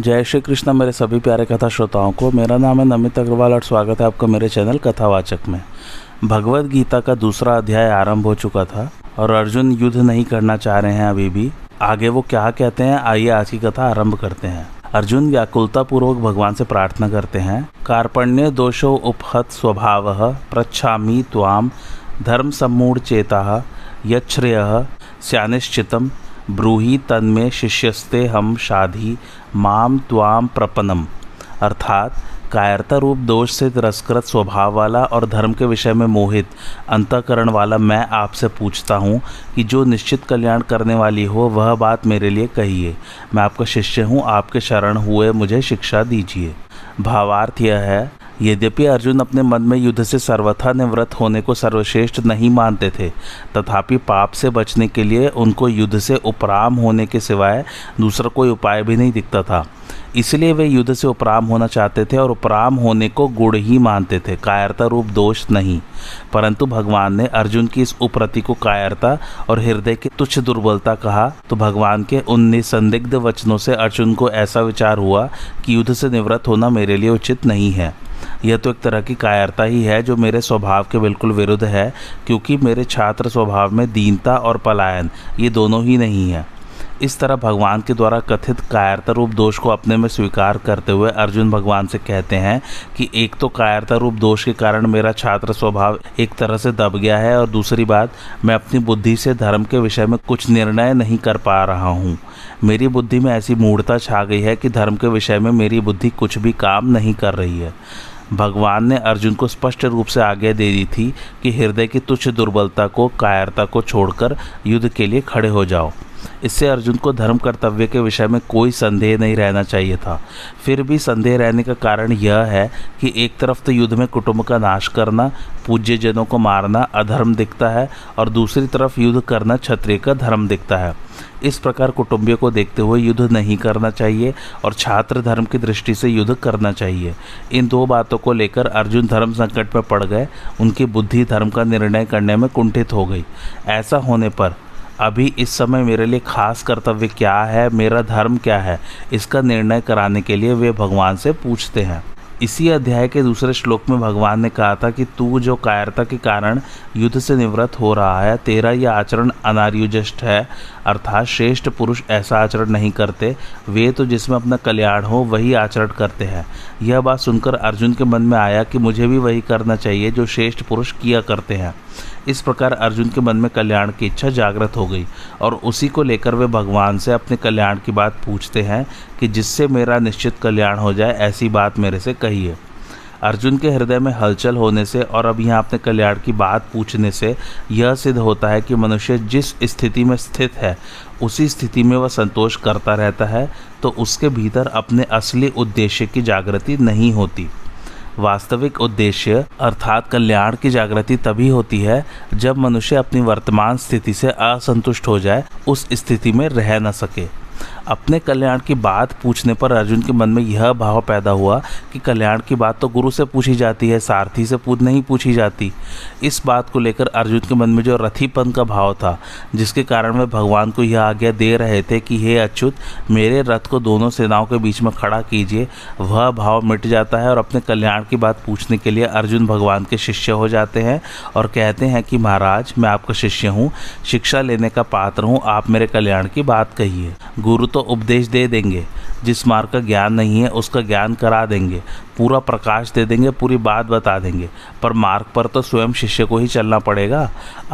जय श्री कृष्ण मेरे सभी प्यारे कथा श्रोताओं को। मेरा नाम है नमित अग्रवाल और स्वागत है आपका मेरे चैनल कथावाचक में। भगवद गीता का दूसरा अध्याय आरंभ हो चुका था और अर्जुन युद्ध नहीं करना चाह रहे हैं अभी भी। आगे वो क्या कहते हैं, आइए आज की कथा आरंभ करते हैं। अर्जुन व्याकुलता पूर्वक भगवान से प्रार्थना करते हैं। कार्पण्य दोषो उपहत स्वभावः प्रच्छामि त्वाम धर्म सम्मूढ़ चेता यच्छ्रेयः स्यानिश्चितम् ब्रूहि तन्मे शिष्यस्ते हम शाधि माम त्वाम प्रपन्नम। अर्थात कायरता रूप दोष से तिरस्कृत स्वभाव वाला और धर्म के विषय में मोहित अंतःकरण वाला मैं आपसे पूछता हूँ कि जो निश्चित कल्याण करने वाली हो वह बात मेरे लिए कहिए। मैं आपका शिष्य हूँ, आपके शरण हुए मुझे शिक्षा दीजिए। भावार्थ यह है, यद्यपि अर्जुन अपने मन में युद्ध से सर्वथा निवृत्त होने को सर्वश्रेष्ठ नहीं मानते थे, तथापि पाप से बचने के लिए उनको युद्ध से उपराम होने के सिवाय दूसरा कोई उपाय भी नहीं दिखता था। इसलिए वे युद्ध से उपराम होना चाहते थे और उपराम होने को गुण ही मानते थे, कायरता रूप दोष नहीं। परंतु भगवान ने अर्जुन की इस उपरति को कायरता और हृदय की तुच्छ दुर्बलता कहा, तो भगवान के उन निसंदिग्ध वचनों से अर्जुन को ऐसा विचार हुआ कि युद्ध से निवृत्त होना मेरे लिए उचित नहीं है। यह तो एक तरह की कायरता ही है जो मेरे स्वभाव के बिल्कुल विरुद्ध है, क्योंकि मेरे छात्र स्वभाव में दीनता और पलायन ये दोनों ही नहीं है। इस तरह भगवान के द्वारा कथित कायरता रूप दोष को अपने में स्वीकार करते हुए अर्जुन भगवान से कहते हैं कि एक तो कायरता रूप दोष के कारण मेरा छात्र स्वभाव एक तरह से दब गया है, और दूसरी बात मैं अपनी बुद्धि से धर्म के विषय में कुछ निर्णय नहीं कर पा रहा हूँ। मेरी बुद्धि में ऐसी मूढ़ता छा गई है कि धर्म के विषय में मेरी बुद्धि कुछ भी काम नहीं कर रही है। भगवान ने अर्जुन को स्पष्ट रूप से आज्ञा दे दी थी कि हृदय की तुच्छ दुर्बलता को, कायरता को छोड़कर युद्ध के लिए खड़े हो जाओ। इससे अर्जुन को धर्म कर्तव्य के विषय में कोई संदेह नहीं रहना चाहिए था। फिर भी संदेह रहने का कारण यह है कि एक तरफ तो युद्ध में कुटुंब का नाश करना, पूज्यजनों को मारना अधर्म दिखता है, और दूसरी तरफ युद्ध करना क्षत्रिय का धर्म दिखता है। इस प्रकार कुटुंबियों को देखते हुए युद्ध नहीं करना चाहिए और छात्र धर्म की दृष्टि से युद्ध करना चाहिए। इन दो बातों को लेकर अर्जुन धर्म संकट में पड़ गए। उनकी बुद्धि धर्म का निर्णय करने में कुंठित हो गई। ऐसा होने पर अभी इस समय मेरे लिए खास कर्तव्य क्या है, मेरा धर्म क्या है, इसका निर्णय कराने के लिए वे भगवान से पूछते हैं। इसी अध्याय के दूसरे श्लोक में भगवान ने कहा था कि तू जो कायरता के कारण युद्ध से निवृत्त हो रहा है, तेरा यह आचरण अनार्युज्येष्ठ है। अर्थात श्रेष्ठ पुरुष ऐसा आचरण नहीं करते, वे तो जिसमें अपना कल्याण हो वही आचरण करते हैं। यह बात सुनकर अर्जुन के मन में आया कि मुझे भी वही करना चाहिए जो श्रेष्ठ पुरुष किया करते हैं। इस प्रकार अर्जुन के मन में कल्याण की इच्छा जागृत हो गई और उसी को लेकर वे भगवान से अपने कल्याण की बात पूछते हैं कि जिससे मेरा निश्चित कल्याण हो जाए ऐसी बात मेरे से कहिए। अर्जुन के हृदय में हलचल होने से और अब यहाँ अपने कल्याण की बात पूछने से यह सिद्ध होता है कि मनुष्य जिस स्थिति में स्थित है उसी स्थिति में वह संतोष करता रहता है, तो उसके भीतर अपने असली उद्देश्य की जागृति नहीं होती। वास्तविक उद्देश्य अर्थात कल्याण की जागृति तभी होती है जब मनुष्य अपनी वर्तमान स्थिति से असंतुष्ट हो जाए, उस स्थिति में रह न सके। अपने कल्याण की बात पूछने पर अर्जुन के मन में यह भाव पैदा हुआ कि कल्याण की बात तो गुरु से पूछी जाती है, सारथी से नहीं पूछी जाती। इस बात को लेकर अर्जुन के मन में जो रथीपन का भाव था, जिसके कारण वे भगवान को यह आज्ञा दे रहे थे कि हे अच्युत, मेरे रथ को दोनों सेनाओं के बीच में खड़ा कीजिए, वह भाव मिट जाता है और अपने कल्याण की बात पूछने के लिए अर्जुन भगवान के शिष्य हो जाते हैं और कहते हैं कि महाराज, मैं आपका शिष्य हूँ, शिक्षा लेने का पात्र हूँ, आप मेरे कल्याण की बात कहिए। गुरु तो उपदेश दे देंगे, जिस मार्ग का ज्ञान नहीं है उसका ज्ञान करा देंगे, पूरा प्रकाश दे देंगे, पूरी बात बता देंगे, पर मार्ग पर तो स्वयं शिष्य को ही चलना पड़ेगा,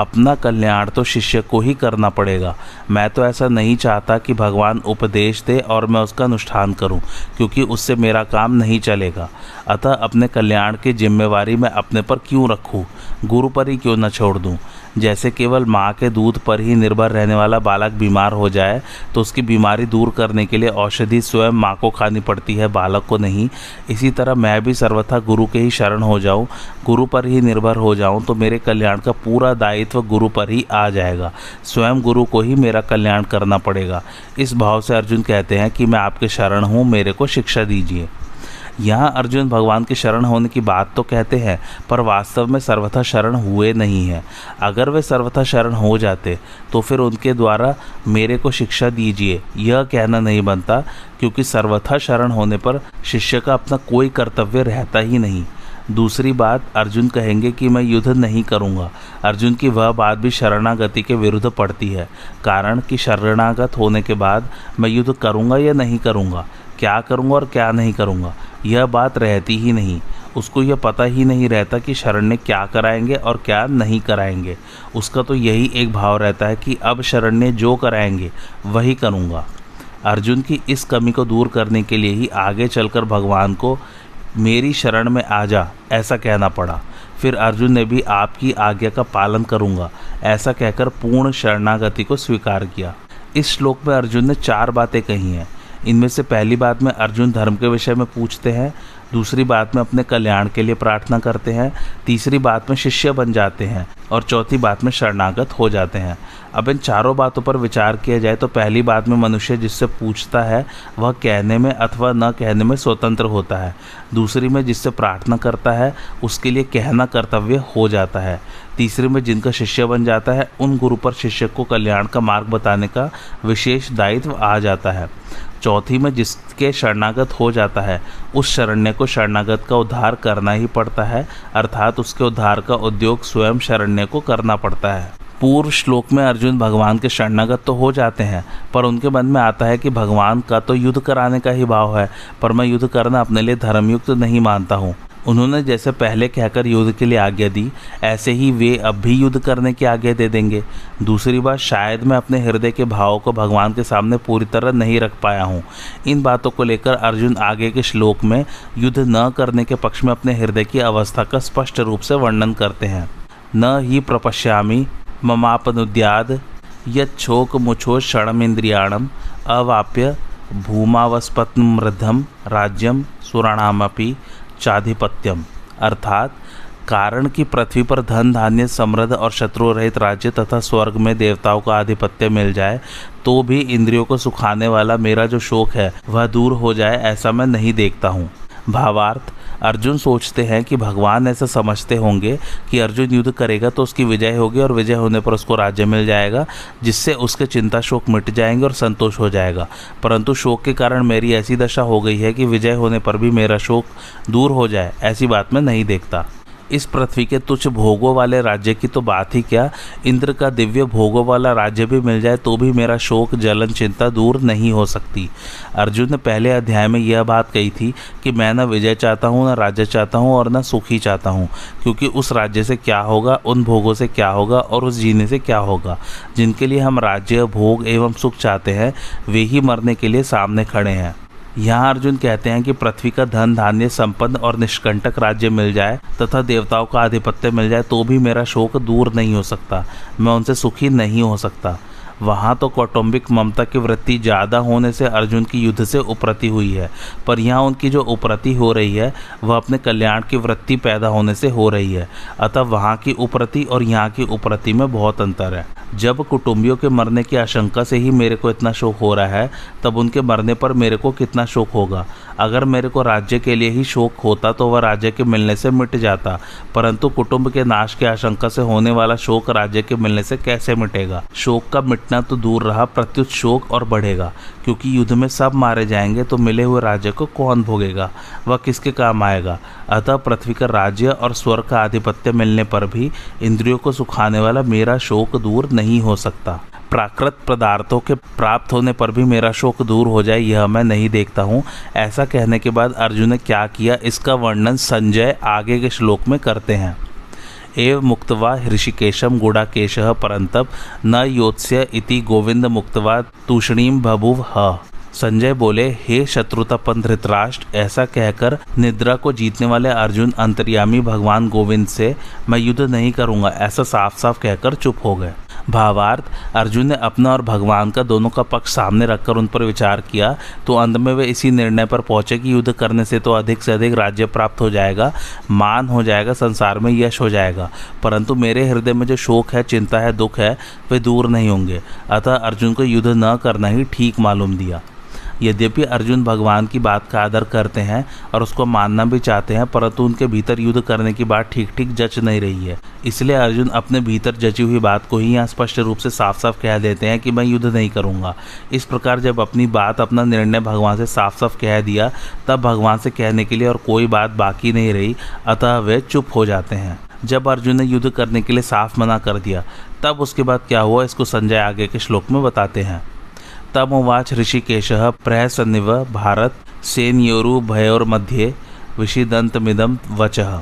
अपना कल्याण तो शिष्य को ही करना पड़ेगा। मैं तो ऐसा नहीं चाहता कि भगवान उपदेश दे और मैं उसका अनुष्ठान करूं, क्योंकि उससे मेरा काम नहीं चलेगा। अतः अपने कल्याण की जिम्मेवारी मैं अपने पर क्यों रखूं, गुरु पर ही क्यों न छोड़ दूं। जैसे केवल माँ के दूध पर ही निर्भर रहने वाला बालक बीमार हो जाए तो उसकी बीमारी दूर करने के लिए औषधि स्वयं माँ को खानी पड़ती है, बालक को नहीं, इसी तरह मैं भी सर्वथा गुरु के ही शरण हो जाऊँ, गुरु पर ही निर्भर हो जाऊँ तो मेरे कल्याण का पूरा दायित्व गुरु पर ही आ जाएगा, स्वयं गुरु को ही मेरा कल्याण करना पड़ेगा। इस भाव से अर्जुन कहते हैं कि मैं आपके शरण हूँ, मेरे को शिक्षा दीजिए। यहाँ अर्जुन भगवान के शरण होने की बात तो कहते हैं, पर वास्तव में सर्वथा शरण हुए नहीं हैं। अगर वे सर्वथा शरण हो जाते तो फिर उनके द्वारा मेरे को शिक्षा दीजिए यह कहना नहीं बनता, क्योंकि सर्वथा शरण होने पर शिष्य का अपना कोई कर्तव्य रहता ही नहीं। दूसरी बात, अर्जुन कहेंगे कि मैं युद्ध नहीं करूँगा। अर्जुन की वह बात भी शरणागति के विरुद्ध पड़ती है, कारण कि शरणागत होने के बाद मैं युद्ध करूँगा या नहीं करूँगा, क्या करूँगा और क्या नहीं करूँगा, यह बात रहती ही नहीं। उसको यह पता ही नहीं रहता कि शरण ने क्या कराएंगे और क्या नहीं कराएंगे। उसका तो यही एक भाव रहता है कि अब शरण ने जो कराएंगे वही करूँगा। अर्जुन की इस कमी को दूर करने के लिए ही आगे चलकर भगवान को मेरी शरण में आ जा ऐसा कहना पड़ा। फिर अर्जुन ने भी आपकी आज्ञा का पालन करूँगा ऐसा कहकर पूर्ण शरणागति को स्वीकार किया। इस श्लोक में अर्जुन ने 4 बातें कही हैं। इनमें से पहली बात में अर्जुन धर्म के विषय में पूछते हैं, दूसरी बात में अपने कल्याण के लिए प्रार्थना करते हैं, तीसरी बात में शिष्य बन जाते हैं और चौथी बात में शरणागत हो जाते हैं। अब इन 4 बातों पर विचार किया जाए तो पहली बात में मनुष्य जिससे पूछता है वह कहने में अथवा न कहने में स्वतंत्र होता है। दूसरी में जिससे प्रार्थना करता है उसके लिए कहना कर्तव्य हो जाता है। तीसरे में जिनका शिष्य बन जाता है उन गुरु पर शिष्य को कल्याण का मार्ग बताने का विशेष दायित्व आ जाता है। चौथी में जिसके शरणागत हो जाता है उस शरण्य को शरणागत का उद्धार करना ही पड़ता है, अर्थात उसके उद्धार का उद्योग स्वयं शरण्य को करना पड़ता है। पूर्व श्लोक में अर्जुन भगवान के शरणागत तो हो जाते हैं, पर उनके मन में आता है कि भगवान का तो युद्ध कराने का ही भाव है, पर मैं युद्ध करना अपने लिए धर्मयुक्त नहीं मानता हूँ। उन्होंने जैसे पहले कहकर युद्ध के लिए आज्ञा दी, ऐसे ही वे अब भी युद्ध करने की आज्ञा दे देंगे। दूसरी बात, शायद मैं अपने हृदय के भाव को भगवान के सामने पूरी तरह नहीं रख पाया हूँ। इन बातों को लेकर अर्जुन आगे के श्लोक में युद्ध न करने के पक्ष में अपने हृदय की अवस्था का स्पष्ट रूप से वर्णन करते हैं। न ही प्रपश्यामि ममापनुद्याद यच्छोक मुछो षडमिंद्रियाणम अवाप्य भूमावस्पत्नमृद्धम राज्यम सुराणामपि चाधिपत्यम, अर्थात कारण कि पृथ्वी पर धन धान्य समृद्ध और शत्रु रहित राज्य तथा स्वर्ग में देवताओं का आधिपत्य मिल जाए तो भी इंद्रियों को सुखाने वाला मेरा जो शोक है वह दूर हो जाए ऐसा मैं नहीं देखता हूँ। भावार्थ, अर्जुन सोचते हैं कि भगवान ऐसा समझते होंगे कि अर्जुन युद्ध करेगा तो उसकी विजय होगी और विजय होने पर उसको राज्य मिल जाएगा, जिससे उसके चिंता शोक मिट जाएंगे और संतोष हो जाएगा। परंतु शोक के कारण मेरी ऐसी दशा हो गई है कि विजय होने पर भी मेरा शोक दूर हो जाए ऐसी बात मैं नहीं देखता। इस पृथ्वी के तुच्छ भोगों वाले राज्य की तो बात ही क्या, इंद्र का दिव्य भोगों वाला राज्य भी मिल जाए तो भी मेरा शोक जलन चिंता दूर नहीं हो सकती। अर्जुन ने पहले अध्याय में यह बात कही थी कि मैं न विजय चाहता हूँ, न राज्य चाहता हूँ और न सुखी चाहता हूँ, क्योंकि उस राज्य से क्या होगा, उन भोगों से क्या होगा और उस जीने से क्या होगा। जिनके लिए हम राज्य भोग एवं सुख चाहते हैं वे ही मरने के लिए सामने खड़े हैं। यहाँ अर्जुन कहते हैं कि पृथ्वी का धन धान्य संपन्न और निष्कंटक राज्य मिल जाए तथा देवताओं का आधिपत्य मिल जाए तो भी मेरा शोक दूर नहीं हो सकता, मैं उनसे सुखी नहीं हो सकता। वहाँ तो कौटुंबिक ममता की वृत्ति ज़्यादा होने से अर्जुन की युद्ध से उपरति हुई है, पर यहाँ उनकी जो उपरति हो रही है वह अपने कल्याण की वृत्ति पैदा होने से हो रही है। अतः वहाँ की उपरति और यहाँ की उपरति में बहुत अंतर है। जब कुटुंबियों के मरने की आशंका से ही मेरे को इतना शोक हो रहा है, तब उनके मरने पर मेरे को कितना शोक होगा। अगर मेरे को राज्य के लिए ही शोक होता तो वह राज्य के मिलने से मिट जाता, परंतु कुटुंब के नाश की आशंका से होने वाला शोक राज्य के मिलने से कैसे मिटेगा। शोक का मिटना तो दूर रहा, प्रत्युत शोक और बढ़ेगा, क्योंकि युद्ध में सब मारे जाएंगे तो मिले हुए राज्य को कौन भोगेगा, वह किसके काम आएगा। अतः पृथ्वी का राज्य और स्वर्ग का आधिपत्य मिलने पर भी इंद्रियों को सुखाने वाला मेरा शोक दूर नहीं हो सकता। प्राकृत पदार्थों के प्राप्त होने पर भी मेरा शोक दूर हो जाए, यह मैं नहीं देखता हूँ। ऐसा कहने के बाद अर्जुन ने क्या किया, इसका वर्णन संजय आगे के श्लोक में करते हैं। एव मुक्तवा हृषिकेशम गुड़ाकेशः परंतप न योत्स्य इति गोविंद मुक्तवा तूषणीम बभुव ह। संजय बोले, हे शत्रुतापन धृतराष्ट्र, ऐसा कहकर निद्रा को जीतने वाले अर्जुन अंतर्यामी भगवान गोविंद से मैं युद्ध नहीं करूँगा, ऐसा साफ साफ कहकर चुप हो गए। भावार्थ, अर्जुन ने अपना और भगवान का दोनों का पक्ष सामने रखकर उन पर विचार किया तो अंत में वे इसी निर्णय पर पहुँचे कि युद्ध करने से अधिक राज्य प्राप्त हो जाएगा, मान हो जाएगा, संसार में यश हो जाएगा, परंतु मेरे हृदय में जो शोक है, चिंता है, दुख है, वे दूर नहीं होंगे। अतः अर्जुन को युद्ध न करना ही ठीक मालूम दिया। यद्यपि अर्जुन भगवान की बात का आदर करते हैं और उसको मानना भी चाहते हैं, परंतु उनके भीतर युद्ध करने की बात ठीक ठीक जच नहीं रही है, इसलिए अर्जुन अपने भीतर जची हुई बात को ही यहाँ स्पष्ट रूप से साफ साफ कह देते हैं कि मैं युद्ध नहीं करूँगा। इस प्रकार जब अपनी बात, अपना निर्णय भगवान से साफ साफ कह दिया, तब भगवान से कहने के लिए और कोई बात बाकी नहीं रही, अतः वे चुप हो जाते हैं। जब अर्जुन ने युद्ध करने के लिए साफ मना कर दिया, तब उसके बाद क्या हुआ, इसको संजय आगे के श्लोक में बताते हैं। तम उवाच ऋषिकेशः प्रहसन्निव भारत सेनयोरुभयोर्मध्ये विषिदन्तमिदं वचः।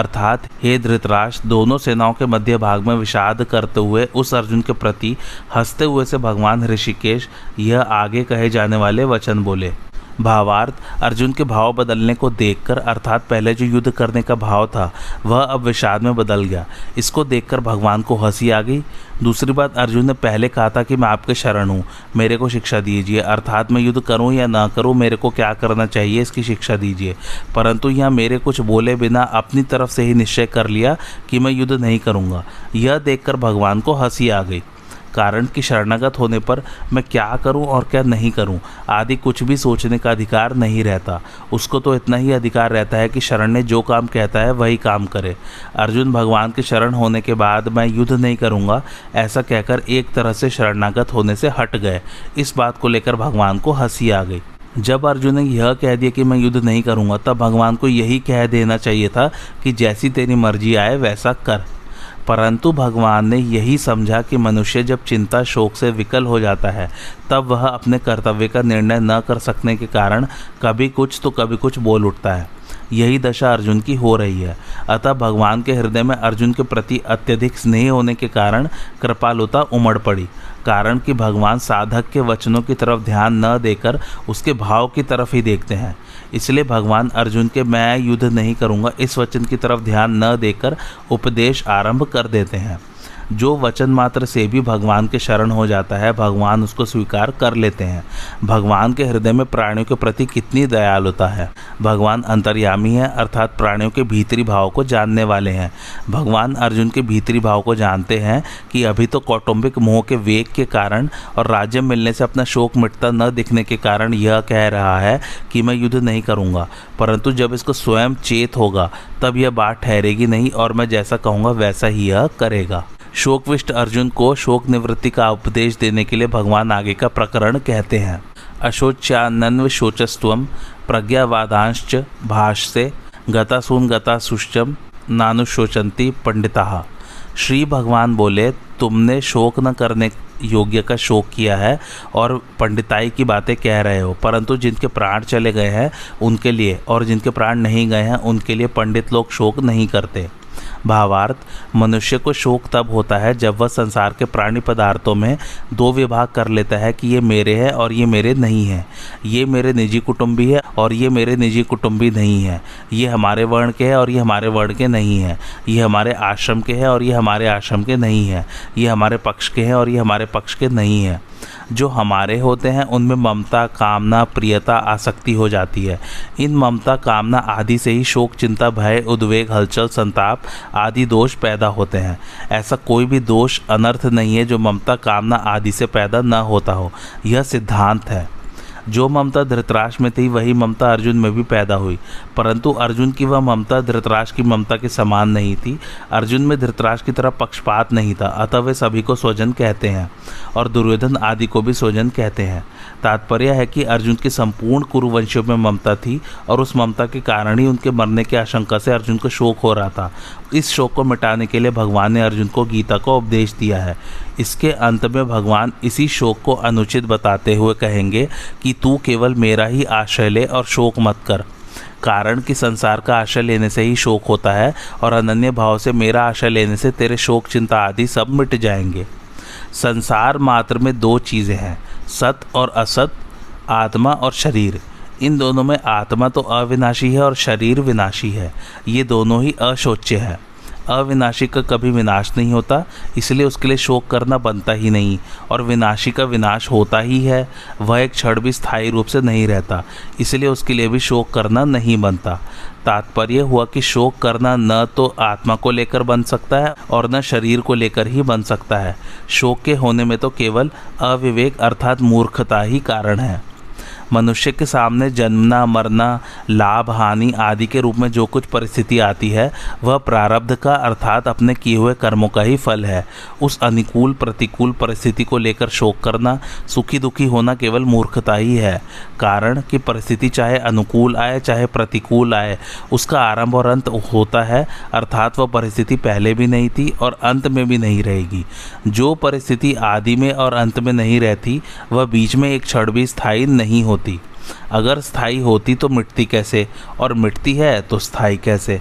अर्थात, हे धृतराष्ट्र, दोनों सेनाओं के मध्य भाग में विषाद करते हुए उस अर्जुन के प्रति हंसते हुए से भगवान ऋषिकेश यह आगे कहे जाने वाले वचन बोले। भावार्थ, अर्जुन के भाव बदलने को देखकर, अर्थात पहले जो युद्ध करने का भाव था वह अब विषाद में बदल गया, इसको देखकर भगवान को हंसी आ गई। दूसरी बात, अर्जुन ने पहले कहा था कि मैं आपके शरण हूँ, मेरे को शिक्षा दीजिए, अर्थात मैं युद्ध करूँ या ना करूँ, मेरे को क्या करना चाहिए, इसकी शिक्षा दीजिए, परंतु यहाँ मेरे कुछ बोले बिना अपनी तरफ से ही निश्चय कर लिया कि मैं युद्ध नहीं करूँगा। यह देखकर भगवान को हंसी आ गई। कारण कि शरणागत होने पर मैं क्या करूं और क्या नहीं करूं आदि कुछ भी सोचने का अधिकार नहीं रहता, उसको तो इतना ही अधिकार रहता है कि शरण ने जो काम कहता है वही काम करे। अर्जुन भगवान के शरण होने के बाद मैं युद्ध नहीं करूंगा ऐसा कहकर एक तरह से शरणागत होने से हट गए। इस बात को लेकर भगवान को हंसी आ गई। जब अर्जुन ने यह कह दिया कि मैं युद्ध नहीं करूंगा, तब भगवान को यही कह देना चाहिए था कि जैसी तेरी मर्जी आए वैसा कर, परंतु भगवान ने यही समझा कि मनुष्य जब चिंता शोक से विकल हो जाता है तब वह अपने कर्तव्य का निर्णय न कर सकने के कारण कभी कुछ तो कभी कुछ बोल उठता है। यही दशा अर्जुन की हो रही है। अतः भगवान के हृदय में अर्जुन के प्रति अत्यधिक स्नेह होने के कारण कृपालुता उमड़ पड़ी। कारण कि भगवान साधक के वचनों की तरफ ध्यान न देकर उसके भाव की तरफ ही देखते हैं, इसलिए भगवान अर्जुन के मैं युद्ध नहीं करूँगा इस वचन की तरफ ध्यान न देकर उपदेश आरंभ कर देते हैं। जो वचन मात्र से भी भगवान के शरण हो जाता है, भगवान उसको स्वीकार कर लेते हैं। भगवान के हृदय में प्राणियों के प्रति कितनी दयालुता है। भगवान अंतर्यामी है, अर्थात प्राणियों के भीतरी भाव को जानने वाले हैं। भगवान अर्जुन के भीतरी भाव को जानते हैं कि अभी तो कौटुंबिक मोह के वेग के कारण और राज्य मिलने से अपना शोक मिटता न दिखने के कारण यह कह रहा है कि मैं युद्ध नहीं करूँगा, परंतु जब इसको स्वयं चेत होगा तब यह बात ठहरेगी नहीं और मैं जैसा कहूँगा वैसा ही यह करेगा। शोकविष्ट अर्जुन को शोक निवृत्ति का उपदेश देने के लिए भगवान आगे का प्रकरण कहते हैं। अशोच्यानन्व शोचस्त्वम प्रज्ञावादांश्च भाष्ये गतासून गतासुश्चम नानुशोचन्ति पंडिताः। श्री भगवान बोले, तुमने शोक न करने योग्य का शोक किया है और पंडिताई की बातें कह रहे हो, परंतु जिनके प्राण चले गए हैं उनके लिए और जिनके प्राण नहीं गए हैं उनके लिए पंडित लोग शोक नहीं करते। भावार्थ, मनुष्य को शोक तब होता है जब वह संसार के प्राणी पदार्थों में दो विभाग कर लेता है कि ये मेरे हैं और ये मेरे नहीं हैं, ये मेरे निजी कुटुंबी है और ये मेरे निजी कुटुंबी नहीं हैं, ये हमारे वर्ण के हैं और ये हमारे वर्ण के नहीं हैं, ये हमारे आश्रम के हैं और ये हमारे आश्रम के नहीं हैं, ये हमारे पक्ष के हैं और ये हमारे पक्ष के नहीं हैं। जो हमारे होते हैं उनमें ममता, कामना, प्रियता, आसक्ति हो जाती है। इन ममता, कामना आदि से ही शोक, चिंता, भय, उद्वेग, हलचल, संताप आदि दोष पैदा होते हैं। ऐसा कोई भी दोष, अनर्थ नहीं है जो ममता, कामना आदि से पैदा न होता हो, यह सिद्धांत है। जो ममता धृतराष्ट्र में थी वही ममता अर्जुन में भी पैदा हुई, परंतु अर्जुन की वह ममता धृतराष्ट्र की ममता के समान नहीं थी। अर्जुन में धृतराष्ट्र की तरह पक्षपात नहीं था, अतः वे सभी को स्वजन कहते हैं और दुर्योधन आदि को भी स्वजन कहते हैं। तात्पर्य है कि अर्जुन के संपूर्ण कुरुवंशियों में ममता थी और उस ममता के कारण ही उनके मरने की आशंका से अर्जुन को शोक हो रहा था। इस शोक को मिटाने के लिए भगवान ने अर्जुन को गीता का उपदेश दिया है। इसके अंत में भगवान इसी शोक को अनुचित बताते हुए कहेंगे कि तू केवल मेरा ही आश्रय ले और शोक मत कर, कारण कि संसार का आश्रय लेने से ही शोक होता है और अनन्य भाव से मेरा आश्रय लेने से तेरे शोक चिंता आदि सब मिट जाएंगे। संसार मात्र में दो चीज़ें हैं, सत और असत, आत्मा और शरीर। इन दोनों में आत्मा तो अविनाशी है और शरीर विनाशी है, ये दोनों ही अशोच्य है। अविनाशी का कभी विनाश नहीं होता, इसलिए उसके लिए शोक करना बनता ही नहीं, और विनाशी का विनाश होता ही है, वह एक क्षण भी स्थायी रूप से नहीं रहता, इसलिए उसके लिए भी शोक करना नहीं बनता। तात्पर्य हुआ कि शोक करना न तो आत्मा को लेकर बन सकता है और न शरीर को लेकर ही बन सकता है। शोक के होने में तो केवल अविवेक अर्थात मूर्खता ही कारण है। मनुष्य के सामने जन्मना मरना लाभ हानि आदि के रूप में जो कुछ परिस्थिति आती है वह प्रारब्ध का अर्थात अपने किए हुए कर्मों का ही फल है। उस अनुकूल प्रतिकूल परिस्थिति को लेकर शोक करना, सुखी दुखी होना केवल मूर्खता ही है, कारण कि परिस्थिति चाहे अनुकूल आए चाहे प्रतिकूल आए उसका आरंभ और अंत होता है, अर्थात वह परिस्थिति पहले भी नहीं थी और अंत में भी नहीं रहेगी। जो परिस्थिति आदि में और अंत में नहीं रहती वह बीच में एक क्षण भी स्थायी नहीं होती। अगर स्थायी होती तो मिटती कैसे, और मिटती है तो स्थायी कैसे।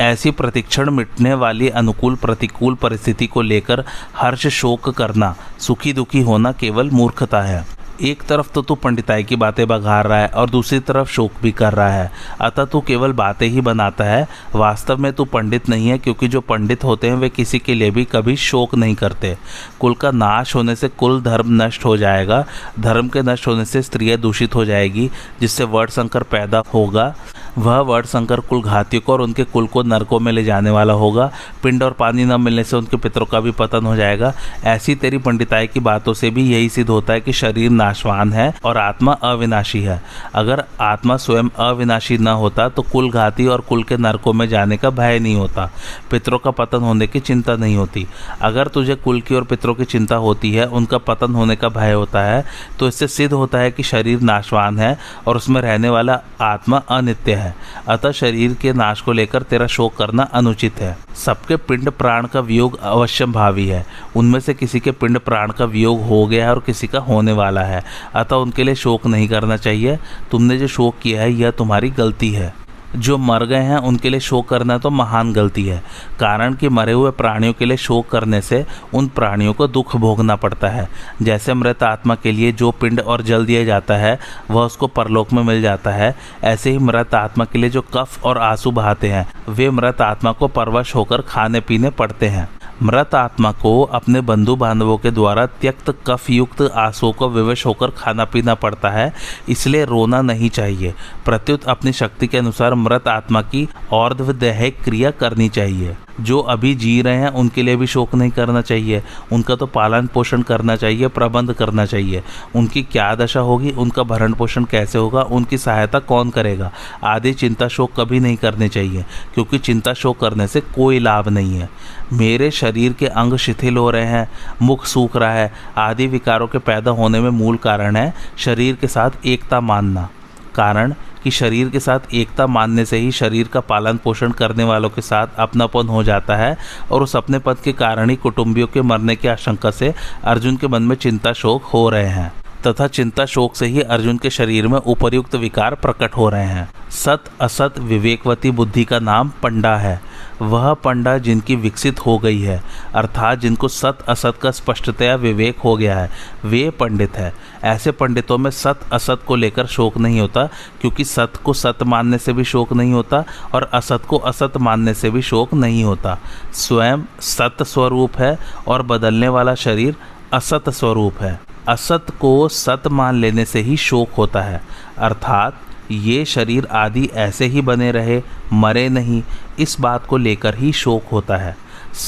ऐसी प्रतिक्षण मिटने वाली अनुकूल प्रतिकूल परिस्थिति को लेकर हर्ष शोक करना, सुखी दुखी होना केवल मूर्खता है। एक तरफ तो तू पंडिताई की बातें बघार रहा है और दूसरी तरफ शोक भी कर रहा है, अतः तू केवल बातें ही बनाता है, वास्तव में तू पंडित नहीं है, क्योंकि जो पंडित होते हैं वे किसी के लिए भी कभी शोक नहीं करते। कुल का नाश होने से कुल धर्म नष्ट हो जाएगा, धर्म के नष्ट होने से स्त्रियाँ दूषित हो जाएगी, जिससे वट संकर पैदा होगा। वह वट संकर कुल घातियों को और उनके कुल को नरकों में ले जाने वाला होगा। पिंड और पानी न मिलने से उनके पितरों का भी पतन हो जाएगा। ऐसी तेरी पंडिताई की बातों से भी यही सिद्ध होता है कि शरीर नाशवान है और आत्मा अविनाशी है। अगर आत्मा स्वयं अविनाशी न होता तो कुल घाती और कुल के नरकों में जाने का भय नहीं होता, पितरों का पतन होने की चिंता नहीं होती। अगर तुझे कुल की और पितरों की चिंता होती है, उनका पतन होने का भय होता है, तो इससे सिद्ध होता है कि शरीर नाशवान है और उसमें रहने वाला आत्मा अनित्य है, अतः शरीर के नाश को लेकर तेरा शोक करना अनुचित है। सबके पिंड प्राण का वियोग अवश्यंभावी है, उनमें से किसी के पिंड प्राण का वियोग हो गया है और किसी का होने वाला है, अतः उनके लिए शोक नहीं करना चाहिए। तुमने जो शोक किया है यह तुम्हारी गलती है। जो मर गए हैं उनके लिए शोक करना तो महान गलती है, कारण कि मरे हुए प्राणियों के लिए शोक करने से उन प्राणियों को दुख भोगना पड़ता है। जैसे मृत आत्मा के लिए जो पिंड और जल दिया जाता है वह उसको परलोक में मिल जाता है, ऐसे ही मृत आत्मा के लिए जो कफ और आंसू बहाते हैं वे मृत आत्मा को परवश होकर खाने पीने पड़ते हैं। मृत आत्मा को अपने बंधु बांधवों के द्वारा त्यक्त कफ युक्त आंसुओं को विवश होकर खाना पीना पड़ता है, इसलिए रोना नहीं चाहिए। प्रत्युत अपनी शक्ति के अनुसार मृत आत्मा की और्ध्वदैहिक क्रिया करनी चाहिए। जो अभी जी रहे हैं उनके लिए भी शोक नहीं करना चाहिए, उनका तो पालन पोषण करना चाहिए, प्रबंध करना चाहिए। उनकी क्या दशा होगी, उनका भरण पोषण कैसे होगा, उनकी सहायता कौन करेगा आदि चिंता शोक कभी नहीं करने चाहिए, क्योंकि चिंता शोक करने से कोई लाभ नहीं है। मेरे शरीर के अंग शिथिल हो रहे हैं, मुख सूख रहा है आदि विकारों के पैदा होने में मूल कारण है शरीर के साथ एकता मानना, कारण कि शरीर के साथ एकता मानने से ही शरीर का पालन पोषण करने वालों के साथ अपनापन हो जाता है, और उस अपनेपन के कारण ही कुटुंबियों के मरने की आशंका से अर्जुन के मन में चिंता शोक हो रहे हैं, तथा चिंता शोक से ही अर्जुन के शरीर में उपर्युक्त विकार प्रकट हो रहे हैं। सत असत विवेकवती बुद्धि का नाम पंडा है, वह पंडा जिनकी विकसित हो गई है, अर्थात जिनको सत असत का स्पष्टतया विवेक हो गया है, वे पंडित है। ऐसे पंडितों में सत असत को लेकर शोक नहीं होता, क्योंकि सत को सत मानने से भी शोक नहीं होता और असत को असत मानने से भी शोक नहीं होता। स्वयं सत स्वरूप है और बदलने वाला शरीर असत स्वरूप है। असत को सत मान लेने से ही शोक होता है, अर्थात ये शरीर आदि ऐसे ही बने रहे, मरे नहीं, इस बात को लेकर ही शोक होता है।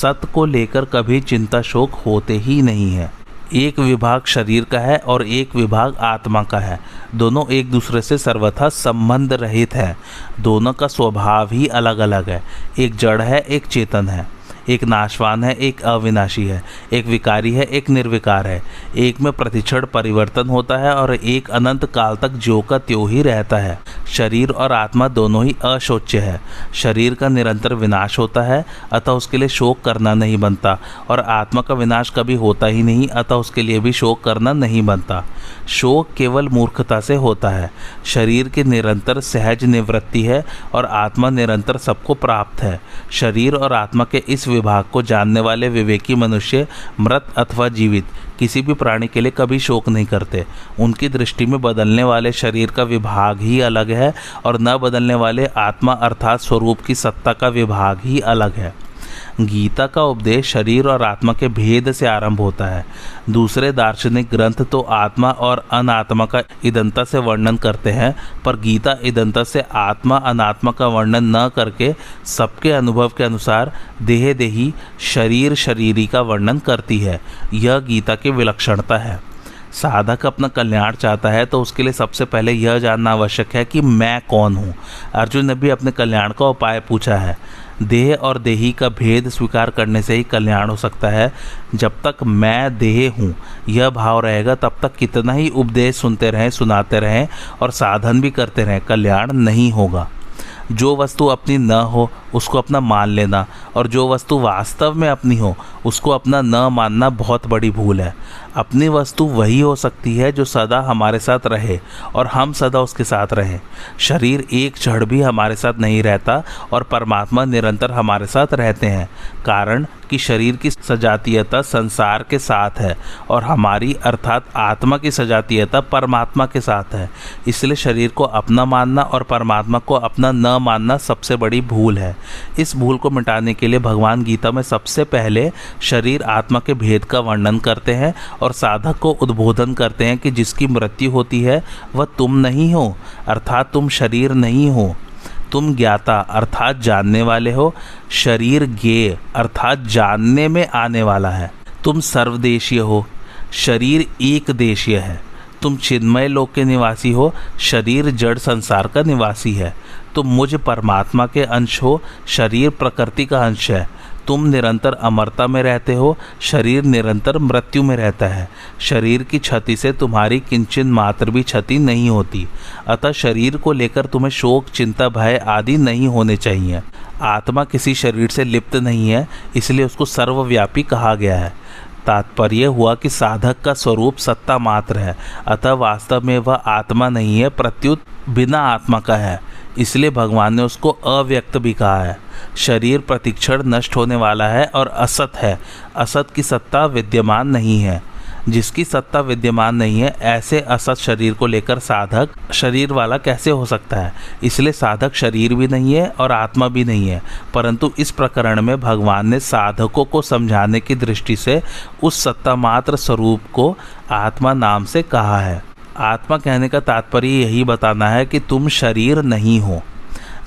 सत को लेकर कभी चिंता शोक होते ही नहीं है। एक विभाग शरीर का है और एक विभाग आत्मा का है। दोनों एक दूसरे से सर्वथा संबंध रहित है। दोनों का स्वभाव ही अलग अलग है। एक जड़ है, एक चेतन है। एक नाशवान है, एक अविनाशी है। एक विकारी है, एक निर्विकार है। एक में प्रतिक्षण परिवर्तन होता है और एक अनंत काल तक ज्यों का त्यों ही रहता है। शरीर और आत्मा दोनों ही अशोच्य है। शरीर का निरंतर विनाश होता है, अतः उसके लिए शोक करना नहीं बनता, और आत्मा का विनाश कभी होता ही नहीं, अतः उसके लिए भी शोक करना नहीं बनता। शोक केवल मूर्खता से होता है। शरीर की निरंतर सहज निवृत्ति है और आत्मा निरंतर सबको प्राप्त है। शरीर और आत्मा के इस विभाग को जानने वाले विवेकी मनुष्य मृत अथवा जीवित किसी भी प्राणी के लिए कभी शोक नहीं करते। उनकी दृष्टि में बदलने वाले शरीर का विभाग ही अलग है और न बदलने वाले आत्मा अर्थात स्वरूप की सत्ता का विभाग ही अलग है। गीता का उपदेश शरीर और आत्मा के भेद से आरंभ होता है। दूसरे दार्शनिक ग्रंथ तो आत्मा और अनात्मा का इदंता से वर्णन करते हैं, पर गीता इदंता से आत्मा अनात्मा का वर्णन न करके सबके अनुभव के अनुसार देह देही, शरीर शरीरी का वर्णन करती है। यह गीता की विलक्षणता है। साधक अपना कल्याण चाहता है तो उसके लिए सबसे पहले यह जानना आवश्यक है कि मैं कौन हूँ। अर्जुन ने भी अपने कल्याण का उपाय पूछा है। देह और देही का भेद स्वीकार करने से ही कल्याण हो सकता है। जब तक मैं देह हूँ यह भाव रहेगा, तब तक कितना ही उपदेश सुनते रहें, सुनाते रहें और साधन भी करते रहें, कल्याण नहीं होगा। जो वस्तु अपनी न हो उसको अपना मान लेना और जो वस्तु वास्तव में अपनी हो उसको अपना न मानना बहुत बड़ी भूल है। अपनी वस्तु वही हो सकती है जो सदा हमारे साथ रहे और हम सदा उसके साथ रहें। शरीर एक क्षण भी हमारे साथ नहीं रहता और परमात्मा निरंतर हमारे साथ रहते हैं, कारण कि शरीर की सजातीयता संसार के साथ है और हमारी अर्थात आत्मा की सजातीयता परमात्मा के साथ है। इसलिए शरीर को अपना मानना और परमात्मा को अपना न मानना सबसे बड़ी भूल है। इस भूल को मिटाने के लिए भगवान गीता में सबसे पहले शरीर आत्मा के भेद का वर्णन करते हैं और साधक को उद्बोधन करते हैं कि जिसकी मृत्यु होती है वह तुम नहीं हो, अर्थात तुम शरीर नहीं हो। तुम ज्ञाता अर्थात जानने वाले हो। शरीर ज्ञेय अर्थात जानने में आने वाला है। तुम सर्वदेशीय हो, शरीर एक देशीय है। तुम चिन्मय लोक के निवासी हो, शरीर जड़ संसार का निवासी है। तुम मुझ परमात्मा के अंश हो, शरीर प्रकृति का अंश है। तुम निरंतर अमरता में रहते हो, शरीर निरंतर मृत्यु में रहता है। शरीर की क्षति से तुम्हारी किंचन मात्र भी क्षति नहीं होती, अतः शरीर को लेकर तुम्हें शोक, चिंता, भय आदि नहीं होने चाहिए। आत्मा किसी शरीर से लिप्त नहीं है, इसलिए उसको सर्वव्यापी कहा गया है। तात्पर्य हुआ कि साधक का स्वरूप सत्ता मात्र है, अतः वास्तव में वह आत्मा नहीं है, प्रत्युत बिना आत्मा का है। इसलिए भगवान ने उसको अव्यक्त भी कहा है। शरीर प्रतिक्षण नष्ट होने वाला है और असत है। असत की सत्ता विद्यमान नहीं है। जिसकी सत्ता विद्यमान नहीं है ऐसे असत शरीर को लेकर साधक शरीर वाला कैसे हो सकता है। इसलिए साधक शरीर भी नहीं है और आत्मा भी नहीं है, परंतु इस प्रकरण में भगवान ने साधकों को समझाने की दृष्टि से उस सत्ता मात्र स्वरूप को आत्मा नाम से कहा है। आत्मा कहने का तात्पर्य यही बताना है कि तुम शरीर नहीं हो।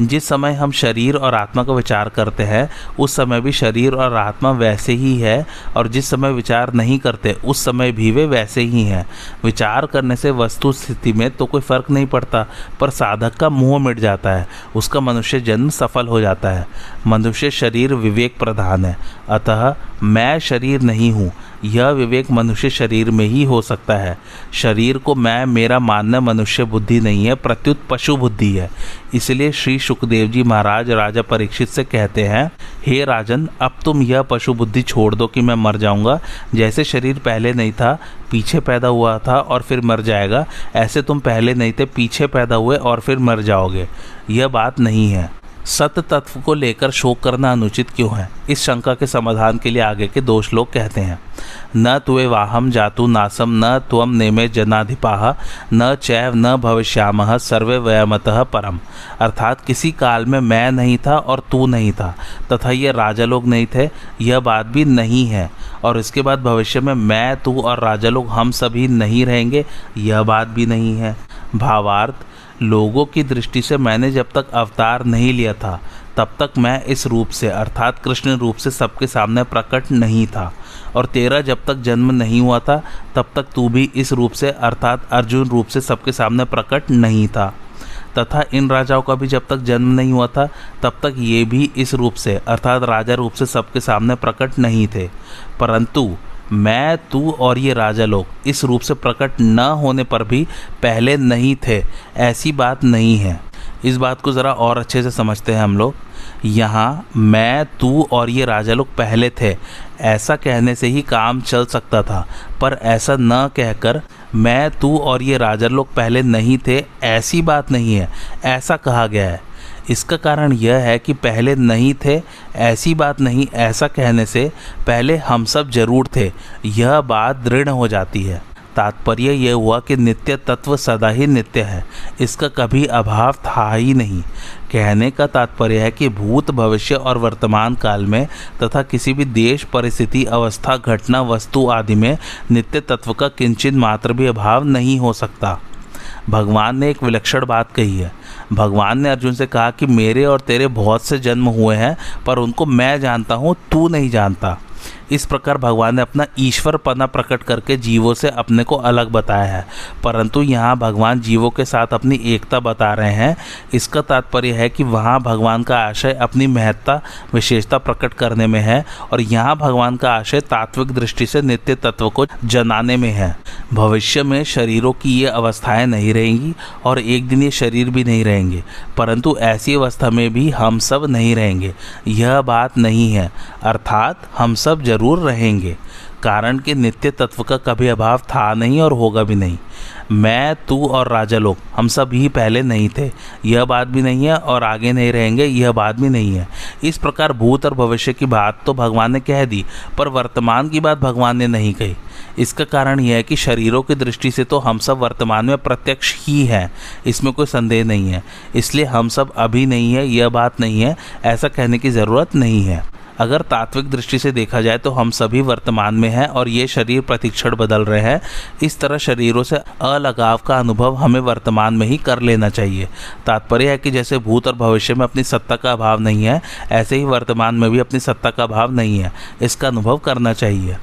जिस समय हम शरीर और आत्मा का विचार करते हैं उस समय भी शरीर और आत्मा वैसे ही है, और जिस समय विचार नहीं करते उस समय भी वे वैसे ही हैं। विचार करने से वस्तु स्थिति में तो कोई फर्क नहीं पड़ता, पर साधक का मोह मिट जाता है, उसका मनुष्य जन्म सफल हो जाता है। मनुष्य शरीर विवेक प्रधान है, अतः मैं शरीर नहीं हूँ यह विवेक मनुष्य शरीर में ही हो सकता है। शरीर को मैं मेरा मानना मनुष्य बुद्धि नहीं है, प्रत्युत पशु बुद्धि है। इसलिए श्री सुखदेव जी महाराज राजा परीक्षित से कहते हैं, हे राजन, अब तुम यह पशु बुद्धि छोड़ दो कि मैं मर जाऊंगा। जैसे शरीर पहले नहीं था, पीछे पैदा हुआ था और फिर मर जाएगा, ऐसे तुम पहले नहीं थे, पीछे पैदा हुए और फिर मर जाओगे। यह बात नहीं है। सत तत्व को लेकर शोक करना अनुचित क्यों है? इस शंका के समाधान के लिए आगे के दो श्लोक कहते हैं। न तुवे वाहम जातु नासम न त्वम नेमे जनाधिपाः न चैव न भविष्यामः सर्वे वयमतः परम। अर्थात किसी काल में मैं नहीं था और तू नहीं था तथा ये राजा लोग नहीं थे, यह बात भी नहीं है। और इसके बाद भविष्य में मैं, तू और राजा लोग हम सभी नहीं रहेंगे, यह बात भी नहीं है। भावार्थ, लोगों की दृष्टि से मैंने जब तक अवतार नहीं लिया था तब तक मैं इस रूप से अर्थात कृष्ण रूप से सबके सामने प्रकट नहीं था, और तेरा जब तक जन्म नहीं हुआ था तब तक तू भी इस रूप से अर्थात अर्जुन रूप से सबके सामने प्रकट नहीं था, तथा इन राजाओं का भी जब तक जन्म नहीं हुआ था तब तक ये भी इस रूप से अर्थात राजा रूप से सबके सामने प्रकट नहीं थे। परंतु मैं, तू और ये राजा लोग इस रूप से प्रकट न होने पर भी पहले नहीं थे, ऐसी बात नहीं है। इस बात को ज़रा और अच्छे से समझते हैं हम लोग। यहाँ मैं, तू और ये राजा लोग पहले थे ऐसा कहने से ही काम चल सकता था, पर ऐसा न कहकर मैं, तू और ये राजा लोग पहले नहीं थे ऐसी बात नहीं है, ऐसा कहा गया है। इसका कारण यह है कि पहले नहीं थे ऐसी बात नहीं ऐसा कहने से पहले हम सब जरूर थे, यह बात दृढ़ हो जाती है। तात्पर्य यह हुआ कि नित्य तत्व सदा ही नित्य है, इसका कभी अभाव था ही नहीं। कहने का तात्पर्य है कि भूत, भविष्य और वर्तमान काल में तथा किसी भी देश, परिस्थिति, अवस्था, घटना, वस्तु आदि में नित्य तत्व का किंचित मात्र भी अभाव नहीं हो सकता। भगवान ने एक विलक्षण बात कही है। भगवान ने अर्जुन से कहा कि मेरे और तेरे बहुत से जन्म हुए हैं, पर उनको मैं जानता हूँ, तू नहीं जानता। इस प्रकार भगवान ने अपना ईश्वरपना प्रकट करके जीवों से अपने को अलग बताया है, परंतु यहाँ भगवान जीवों के साथ अपनी एकता बता रहे हैं। इसका तात्पर्य है कि वहाँ भगवान का आशय अपनी महत्ता, विशेषता प्रकट करने में है, और यहाँ भगवान का आशय तात्विक दृष्टि से नित्य तत्व को जनाने में है। भविष्य में शरीरों की ये अवस्थाएँ नहीं रहेंगी और एक दिन ये शरीर भी नहीं रहेंगे, परंतु ऐसी अवस्था में भी हम सब नहीं रहेंगे, यह बात नहीं है, अर्थात हम सब जरूर रहेंगे। कारण कि नित्य तत्व का कभी अभाव था नहीं और होगा भी नहीं। मैं, तू और राजा लोग हम सब ही पहले नहीं थे, यह बात भी नहीं है, और आगे नहीं रहेंगे, यह बात भी नहीं है। इस प्रकार भूत और भविष्य की बात तो भगवान ने कह दी, पर वर्तमान की बात भगवान ने नहीं कही। इसका कारण यह है कि शरीरों की दृष्टि से तो हम सब वर्तमान में प्रत्यक्ष ही हैं, इसमें कोई संदेह नहीं है, इसलिए हम सब अभी नहीं है, यह बात नहीं है, ऐसा कहने की ज़रूरत नहीं है। अगर तात्विक दृष्टि से देखा जाए तो हम सभी वर्तमान में हैं और ये शरीर प्रतिक्षण बदल रहे हैं। इस तरह शरीरों से अलगाव का अनुभव हमें वर्तमान में ही कर लेना चाहिए। तात्पर्य है कि जैसे भूत और भविष्य में अपनी सत्ता का अभाव नहीं है, ऐसे ही वर्तमान में भी अपनी सत्ता का अभाव नहीं है, इसका अनुभव करना चाहिए।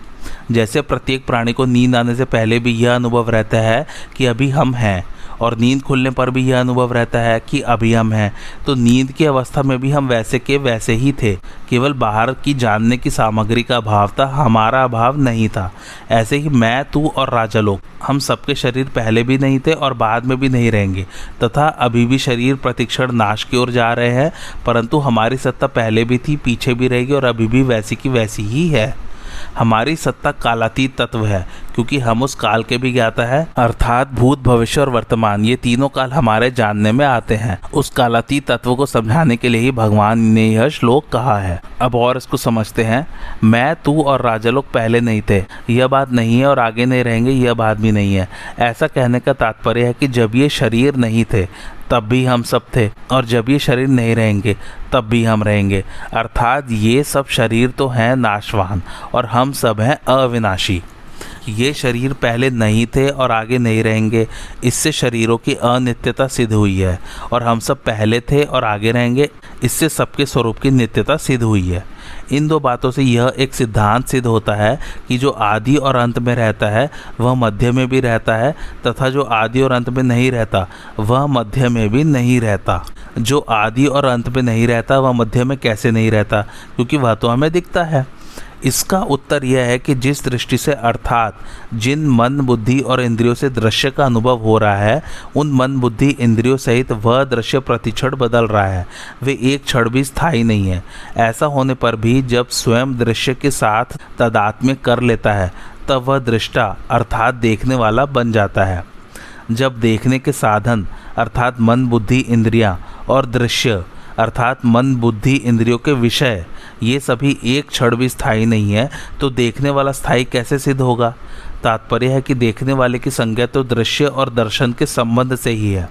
जैसे प्रत्येक प्राणी को नींद आने से पहले भी यह अनुभव रहता है कि अभी हम हैं, और नींद खुलने पर भी यह अनुभव रहता है कि अभी हम हैं, तो नींद की अवस्था में भी हम वैसे के वैसे ही थे, केवल बाहर की जानने की सामग्री का अभाव था, हमारा अभाव नहीं था। ऐसे ही मैं, तू और राजा लोग हम सबके शरीर पहले भी नहीं थे और बाद में भी नहीं रहेंगे, तथा अभी भी शरीर प्रतिक्षण नाश की ओर जा रहे हैं, परंतु हमारी सत्ता पहले भी थी, पीछे भी रहेगी और अभी भी वैसी की वैसी ही है। हमारी सत्ता कालातीत तत्व है, क्योंकि हम उस काल के भी ज्ञाता है, अर्थात भूत, भविष्य और वर्तमान ये तीनों काल हमारे जानने में आते हैं। उस कालातीत तत्व को समझाने के लिए ही भगवान ने यह श्लोक कहा है। अब और इसको समझते हैं। मैं, तू और राजा लोग पहले नहीं थे, यह बात नहीं है, और आगे नहीं रहेंगे, यह बात भी नहीं है, ऐसा कहने का तात्पर्य है कि जब ये शरीर नहीं थे तब भी हम सब थे, और जब ये शरीर नहीं रहेंगे तब भी हम रहेंगे, अर्थात ये सब शरीर तो हैं नाशवान और हम सब हैं अविनाशी। ये शरीर पहले नहीं थे और आगे नहीं रहेंगे, इससे शरीरों की अनित्यता सिद्ध हुई है, और हम सब पहले थे और आगे रहेंगे, इससे सबके स्वरूप की नित्यता सिद्ध हुई है। इन दो बातों से यह एक सिद्धांत सिद्ध होता है कि जो आदि और अंत में रहता है वह मध्य में भी रहता है, तथा जो आदि और अंत में नहीं रहता वह मध्य में भी नहीं रहता। जो आदि और अंत में नहीं रहता वह मध्य में कैसे नहीं रहता, क्योंकि वह तो हमें दिखता है। इसका उत्तर यह है कि जिस दृष्टि से अर्थात जिन मन, बुद्धि और इंद्रियों से दृश्य का अनुभव हो रहा है, उन मन, बुद्धि, इंद्रियों सहित वह दृश्य प्रतिक्षण बदल रहा है, वे एक क्षण भी स्थायी नहीं है। ऐसा होने पर भी जब स्वयं दृश्य के साथ तादात्म्य कर लेता है तब वह दृष्टा अर्थात देखने वाला बन जाता है। जब देखने के साधन अर्थात मन, बुद्धि, इंद्रियाँ और दृश्य अर्थात मन, बुद्धि, इंद्रियों के विषय ये सभी एक क्षण भी स्थायी नहीं है, तो देखने वाला स्थायी कैसे सिद्ध होगा। तात्पर्य है कि देखने वाले की संज्ञा तो दृश्य और दर्शन के संबंध से ही है।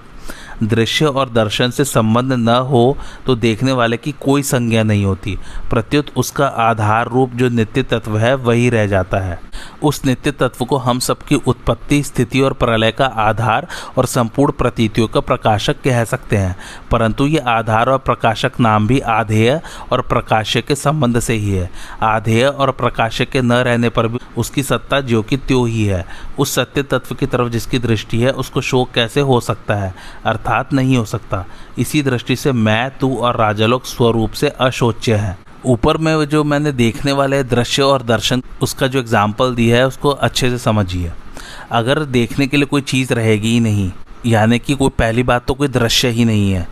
दृश्य और दर्शन से संबंध न हो तो देखने वाले की कोई संज्ञा नहीं होती, प्रत्युत उसका आधार रूप जो नित्य तत्व है वही रह जाता है, उस नित्य तत्व को हम सबकी उत्पत्ति, स्थिति और प्रलय का आधार और संपूर्ण प्रतीतियों का प्रकाशक कह सकते हैं। परंतु ये आधार और प्रकाशक नाम भी आधेय और प्रकाश्य के संबंध से ही है। आधेय और प्रकाश्य के न रहने पर भी उसकी सत्ता ज्यों की त्यों ही है। उस सत्य तत्व की तरफ जिसकी दृष्टि है उसको शोक कैसे हो सकता है, अर्थात नहीं हो सकता। इसी दृष्टि से मैं, तू और राजालोक स्वरूप से अशोच्य है। ऊपर में जो मैंने देखने वाले दृश्य और दर्शन उसका जो एग्जाम्पल दिया है उसको अच्छे से समझिए। अगर देखने के लिए कोई चीज़ रहेगी ही नहीं, यानी कि कोई, पहली बात तो कोई दृश्य ही नहीं है,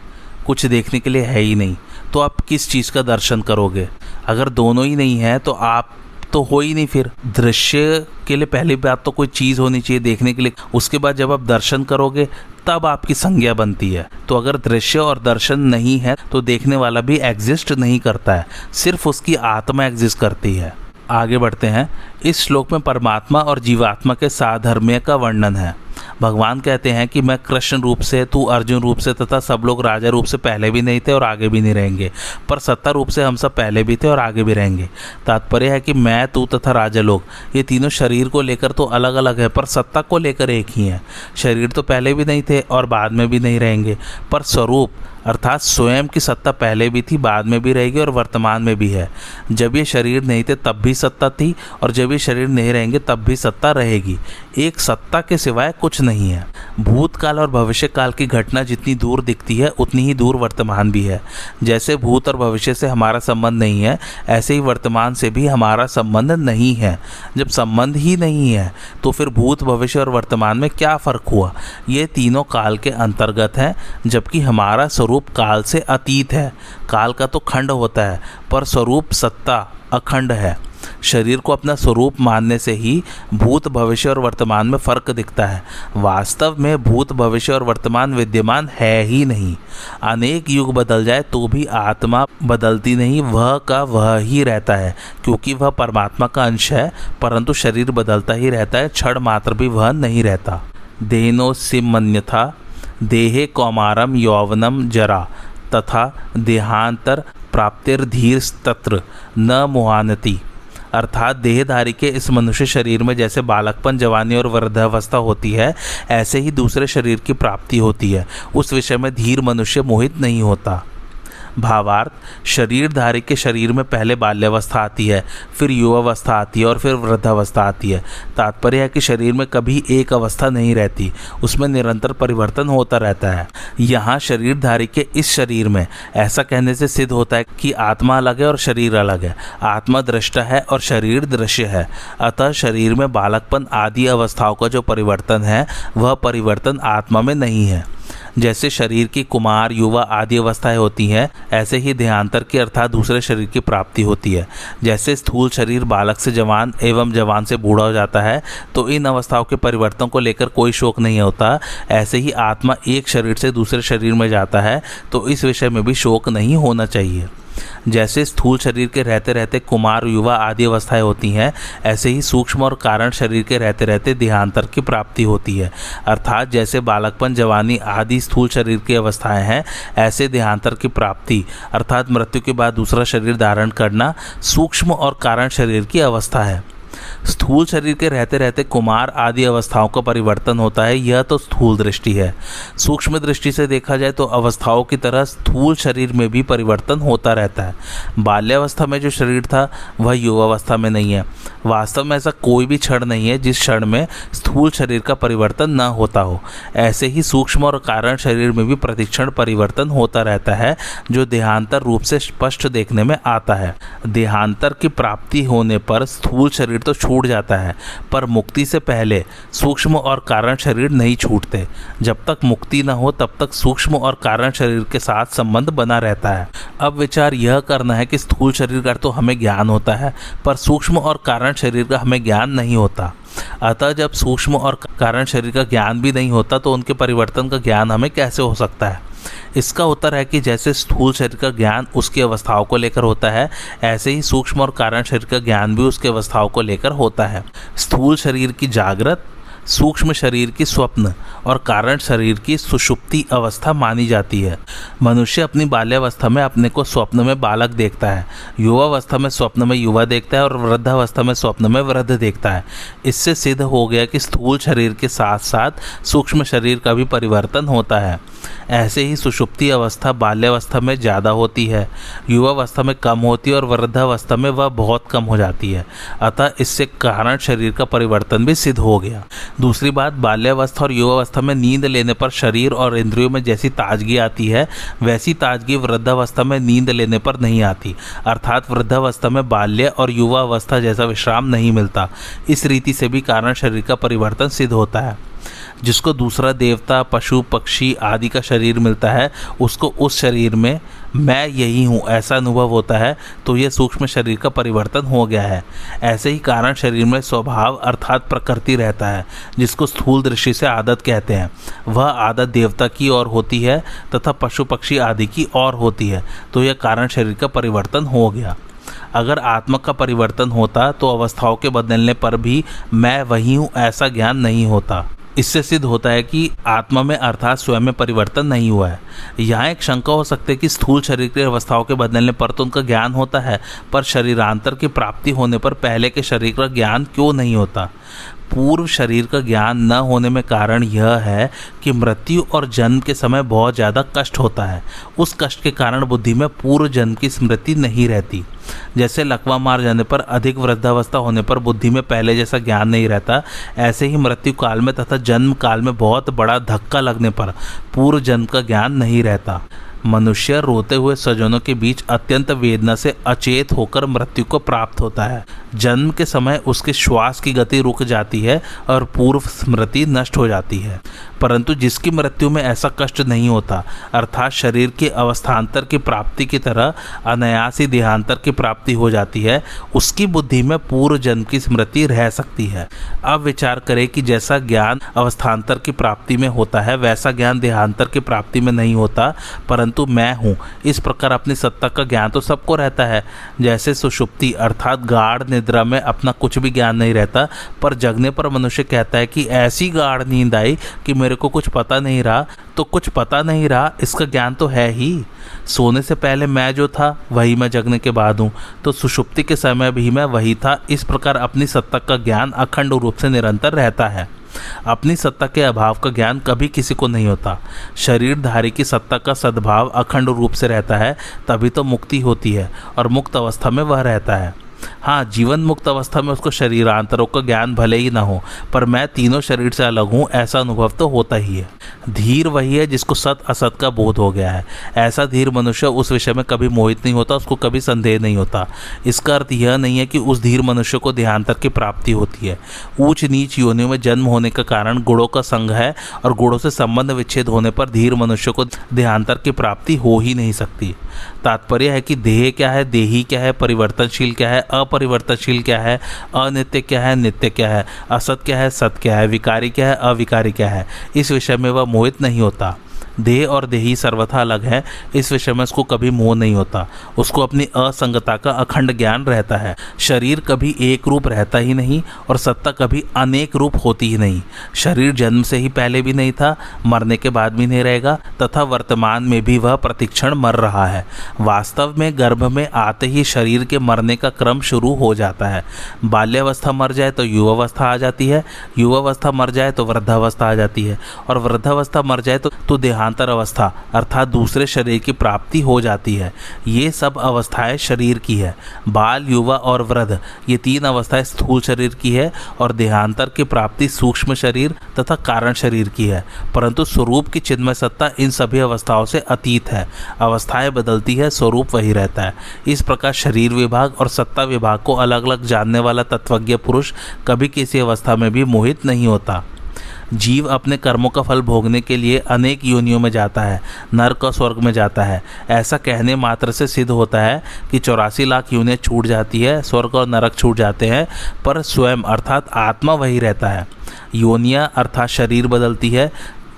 कुछ देखने के लिए है ही नहीं, तो आप किस चीज़ का दर्शन करोगे? अगर दोनों ही नहीं है तो आप तो हो ही नहीं। फिर दृश्य के लिए पहली बात तो कोई चीज़ होनी चाहिए देखने के लिए, उसके बाद जब आप दर्शन करोगे तब आपकी संज्ञा बनती है। तो अगर दृश्य और दर्शन नहीं है तो देखने वाला भी एग्जिस्ट नहीं करता है, सिर्फ उसकी आत्मा एग्जिस्ट करती है। आगे बढ़ते हैं। इस श्लोक में परमात्मा और जीवात्मा के साधर्म्य का वर्णन है। भगवान कहते हैं कि मैं कृष्ण रूप से, तू अर्जुन रूप से तथा सब लोग राजा रूप से पहले भी नहीं थे और आगे भी नहीं रहेंगे, पर सत्ता रूप से हम सब पहले भी थे और आगे भी रहेंगे। तात्पर्य है कि मैं, तू तथा राजा लोग ये तीनों शरीर को लेकर तो अलग अलग है पर सत्ता को लेकर एक ही है। शरीर तो पहले भी नहीं थे और बाद में भी नहीं रहेंगे, पर स्वरूप अर्थात स्वयं की सत्ता पहले भी थी, बाद में भी रहेगी और वर्तमान में भी है। जब ये शरीर नहीं थे तब भी सत्ता थी और जब ये शरीर नहीं रहेंगे तब भी सत्ता रहेगी। एक सत्ता के सिवाय कुछ नहीं है। भूतकाल और भविष्यकाल की घटना जितनी दूर दिखती है उतनी ही दूर वर्तमान भी है। जैसे भूत और भविष्य से हमारा संबंध नहीं है, ऐसे ही वर्तमान से भी हमारा संबंध नहीं है। जब संबंध ही नहीं है तो फिर भूत, भविष्य और वर्तमान में क्या फ़र्क हुआ? ये तीनों काल के अंतर्गत हैं, जबकि हमारा स्वरूप काल से अतीत है। काल का तो खंड होता है पर स्वरूप सत्ता अखंड है। शरीर को अपना स्वरूप मानने से ही भूत, भविष्य और वर्तमान में फ़र्क दिखता है। वास्तव में भूत, भविष्य और वर्तमान विद्यमान है ही नहीं। अनेक युग बदल जाए तो भी आत्मा बदलती नहीं, वह का वह ही रहता है, क्योंकि वह परमात्मा का अंश है। परंतु शरीर बदलता ही रहता है, क्षण मात्र भी वह नहीं रहता। देनो सिमन्यथा देहे कौमारम यौवनम जरा तथा देहांतर प्राप्तिर्धीर तत्र न मुहानति। अर्थात देहधारी के इस मनुष्य शरीर में जैसे बालकपन, जवानी और वृद्धावस्था होती है, ऐसे ही दूसरे शरीर की प्राप्ति होती है। उस विषय में धीर मनुष्य मोहित नहीं होता। भावार्थ, शरीरधारी के शरीर में पहले बाल्यावस्था आती है, फिर युवावस्था आती है और फिर वृद्धावस्था आती है। तात्पर्य है कि शरीर में कभी एक अवस्था नहीं रहती, उसमें निरंतर परिवर्तन होता रहता है। यहाँ शरीरधारी के इस शरीर में ऐसा कहने से सिद्ध होता है कि आत्मा अलग है और शरीर अलग है। आत्मा दृष्टा है और शरीर दृश्य है। अतः शरीर में बालकपन आदि अवस्थाओं का जो परिवर्तन है वह परिवर्तन आत्मा में नहीं है। जैसे शरीर की कुमार, युवा आदि अवस्थाएं होती हैं, ऐसे ही देहांतर की अर्थात दूसरे शरीर की प्राप्ति होती है। जैसे स्थूल शरीर बालक से जवान एवं जवान से बूढ़ा हो जाता है, तो इन अवस्थाओं के परिवर्तन को लेकर कोई शोक नहीं होता। ऐसे ही आत्मा एक शरीर से दूसरे शरीर में जाता है, तो इस विषय में भी शोक नहीं होना चाहिए। जैसे स्थूल शरीर के रहते रहते कुमार, युवा आदि अवस्थाएं होती हैं, ऐसे ही सूक्ष्म और कारण शरीर के रहते रहते देहांतर की प्राप्ति होती है। अर्थात जैसे बालकपन, जवानी आदि स्थूल शरीर की अवस्थाएं हैं, ऐसे देहांतर की प्राप्ति अर्थात मृत्यु के बाद दूसरा शरीर धारण करना सूक्ष्म और कारण शरीर की अवस्था है। स्थूल शरीर के रहते रहते कुमार आदि अवस्थाओं का परिवर्तन होता है, यह तो स्थूल दृष्टि है। सूक्ष्म दृष्टि से देखा जाए तो अवस्थाओं की तरह स्थूल शरीर में भी परिवर्तन होता रहता है। बाल्यावस्था में जो शरीर था वह युवावस्था में नहीं है। वास्तव में ऐसा कोई भी क्षण नहीं है जिस क्षण में स्थूल शरीर का परिवर्तन न होता हो। ऐसे ही सूक्ष्म और कारण शरीर में भी प्रतिक्षण परिवर्तन होता रहता है, जो देहांतर रूप से स्पष्ट देखने में आता है। देहांतर की प्राप्ति होने पर स्थूल शरीर तो छूट जाता है, पर मुक्ति से पहले सूक्ष्म और कारण शरीर नहीं छूटते। जब तक मुक्ति न हो तब तक सूक्ष्म और कारण शरीर के साथ संबंध बना रहता है। अब विचार यह करना है कि स्थूल शरीर का तो हमें ज्ञान होता है, पर सूक्ष्म और कारण शरीर का हमें ज्ञान नहीं होता। अतः जब सूक्ष्म और कारण शरीर का ज्ञान भी नहीं होता तो उनके परिवर्तन का ज्ञान हमें कैसे हो सकता है? इसका उत्तर है कि जैसे स्थूल शरीर का ज्ञान उसकी अवस्थाओं को लेकर होता है, ऐसे ही सूक्ष्म और कारण शरीर का ज्ञान भी उसके अवस्थाओं को लेकर होता है। स्थूल शरीर की जागृत, सूक्ष्म शरीर की स्वप्न और कारण शरीर की सुषुप्ति अवस्था मानी जाती है। मनुष्य अपनी बाल्यावस्था में अपने को स्वप्न में बालक देखता है, युवावस्था में स्वप्न में युवा देखता है और वृद्धावस्था में स्वप्न में वृद्ध देखता है। इससे सिद्ध हो गया कि स्थूल शरीर के साथ साथ सूक्ष्म शरीर का भी परिवर्तन होता है। ऐसे ही सुषुप्ति अवस्था बाल्यावस्था में ज़्यादा होती है, युवावस्था में कम होती है और वृद्धावस्था में वह बहुत कम हो जाती है। अतः इससे कारण शरीर का परिवर्तन भी सिद्ध हो गया। दूसरी बात, बाल्यावस्था और युवावस्था में नींद लेने पर शरीर और इंद्रियों में जैसी ताजगी आती है वैसी ताजगी वृद्धावस्था में नींद लेने पर नहीं आती, अर्थात वृद्धावस्था में बाल्य और युवावस्था जैसा विश्राम नहीं मिलता। इस रीति से भी कारण शरीर का परिवर्तन सिद्ध होता है। जिसको दूसरा देवता, पशु, पक्षी आदि का शरीर मिलता है उसको उस शरीर में मैं यही हूँ ऐसा अनुभव होता है, तो यह सूक्ष्म शरीर का परिवर्तन हो गया है। ऐसे ही कारण शरीर में स्वभाव अर्थात प्रकृति रहता है, जिसको स्थूल दृष्टि से आदत कहते हैं। वह आदत देवता की ओर होती है तथा पशु पक्षी आदि की ओर होती है, तो यह कारण शरीर का परिवर्तन हो गया। अगर आत्मा का परिवर्तन होता तो अवस्थाओं के बदलने पर भी मैं वही हूँ ऐसा ज्ञान नहीं होता। इससे सिद्ध होता है कि आत्मा में अर्थात स्वयं में परिवर्तन नहीं हुआ है। यहाँ एक शंका हो सकती है कि स्थूल शरीर की अवस्थाओं के बदलने पर तो उनका ज्ञान होता है, पर शरीरांतर की प्राप्ति होने पर पहले के शरीर का ज्ञान क्यों नहीं होता। पूर्व शरीर का ज्ञान न होने में कारण यह है कि मृत्यु और जन्म के समय बहुत ज़्यादा कष्ट होता है। उस कष्ट के कारण बुद्धि में पूर्व जन्म की स्मृति नहीं रहती। जैसे लकवा मार जाने पर अधिक वृद्धावस्था होने पर बुद्धि में पहले जैसा ज्ञान नहीं रहता, ऐसे ही मृत्यु काल में तथा जन्म काल में बहुत बड़ा धक्का लगने पर पूर्व जन्म का ज्ञान नहीं रहता। मनुष्य रोते हुए सज्जनों के बीच अत्यंत वेदना से अचेत होकर मृत्यु को प्राप्त होता है। जन्म के समय उसके श्वास की गति रुक जाती है और पूर्व स्मृति नष्ट हो जाती है। परंतु जिसकी मृत्यु में ऐसा कष्ट नहीं होता, अर्थात शरीर के अवस्थांतर की प्राप्ति की तरह अनायास ही देहांतर की प्राप्ति हो जाती है, उसकी बुद्धि में पूर्व जन्म की स्मृति रह सकती है। अब विचार करें कि जैसा ज्ञान अवस्थांतर की प्राप्ति में होता है वैसा ज्ञान देहांतर की प्राप्ति में नहीं होता, परंतु तो मैं हूँ इस प्रकार अपनी सत्ता का ज्ञान तो सबको रहता है। जैसे सुषुप्ति अर्थात गाढ़ निद्रा में अपना कुछ भी ज्ञान नहीं रहता, पर जगने पर मनुष्य कहता है कि ऐसी गाढ़ नींद आई कि मेरे को कुछ पता नहीं रहा, तो कुछ पता नहीं रहा इसका ज्ञान तो है ही। सोने से पहले मैं जो था वही मैं जगने के बाद हूँ, तो सुषुप्ति के समय भी मैं वही था। इस प्रकार अपनी सत्ता का ज्ञान अखंड रूप से निरंतर रहता है। अपनी सत्ता के अभाव का ज्ञान कभी किसी को नहीं होता। शरीरधारी की सत्ता का सद्भाव अखंड रूप से रहता है, तभी तो मुक्ति होती है और मुक्त अवस्था में वह रहता है। हाँ, जीवन मुक्त अवस्था में उसको शरीरांतरों का ज्ञान भले ही ना हो, पर मैं तीनों शरीर से अलग हूँ ऐसा अनुभव तो होता ही है। धीर वही है जिसको सत असत का बोध हो गया है। ऐसा धीर मनुष्य उस विषय में कभी मोहित नहीं होता, उसको कभी संदेह नहीं होता। इसका अर्थ यह नहीं है कि उस धीर मनुष्य को देहांतर की प्राप्ति होती है। ऊंच नीच योनियों में जन्म होने का कारण गुणों का संग है और गुणों से संबंध विच्छेद होने पर धीर मनुष्य को देहांतर की प्राप्ति हो ही नहीं सकती। तात्पर्य है कि देह क्या है, देही क्या है, परिवर्तनशील क्या है, अपरिवर्तनशील क्या है, अनित्य क्या है, नित्य क्या है, असत क्या है, सत क्या है, विकारी क्या है, अविकारी क्या है, इस विषय में वह मोहित नहीं होता। देह और देही सर्वथा अलग है, इस विषय में उसको कभी मोह नहीं होता। उसको अपनी असंगता का अखंड ज्ञान रहता है। शरीर कभी एक रूप रहता ही नहीं और सत्ता कभी अनेक रूप होती ही नहीं। शरीर जन्म से ही पहले भी नहीं था, मरने के बाद भी नहीं रहेगा तथा वर्तमान में भी वह प्रतिक्षण मर रहा है। वास्तव में गर्भ में आते ही शरीर के मरने का क्रम शुरू हो जाता है। बाल्यावस्था मर जाए तो युवावस्था आ जाती है, युवावस्था मर जाए तो वृद्धावस्था आ जाती है और वृद्धावस्था मर जाए तो देहांत अवस्था अर्थात दूसरे शरीर की प्राप्ति हो जाती है। ये सब अवस्थाएं शरीर की है। बाल, युवा और वृद्ध ये तीन अवस्थाएं स्थूल शरीर की है और देहांतर की प्राप्ति सूक्ष्म शरीर तथा कारण शरीर की है। परंतु स्वरूप की चिन्मय सत्ता इन सभी अवस्थाओं से अतीत है। अवस्थाएं बदलती है, स्वरूप वही रहता है। इस प्रकार शरीर विभाग और सत्ता विभाग को अलग अलग जानने वाला तत्वज्ञ पुरुष कभी किसी अवस्था में भी मोहित नहीं होता। जीव अपने कर्मों का फल भोगने के लिए अनेक योनियों में जाता है, नरक और स्वर्ग में जाता है। ऐसा कहने मात्र से सिद्ध होता है कि 84 लाख योनियाँ छूट जाती है, स्वर्ग और नरक छूट जाते हैं, पर स्वयं अर्थात आत्मा वही रहता है। योनियाँ अर्थात शरीर बदलती है,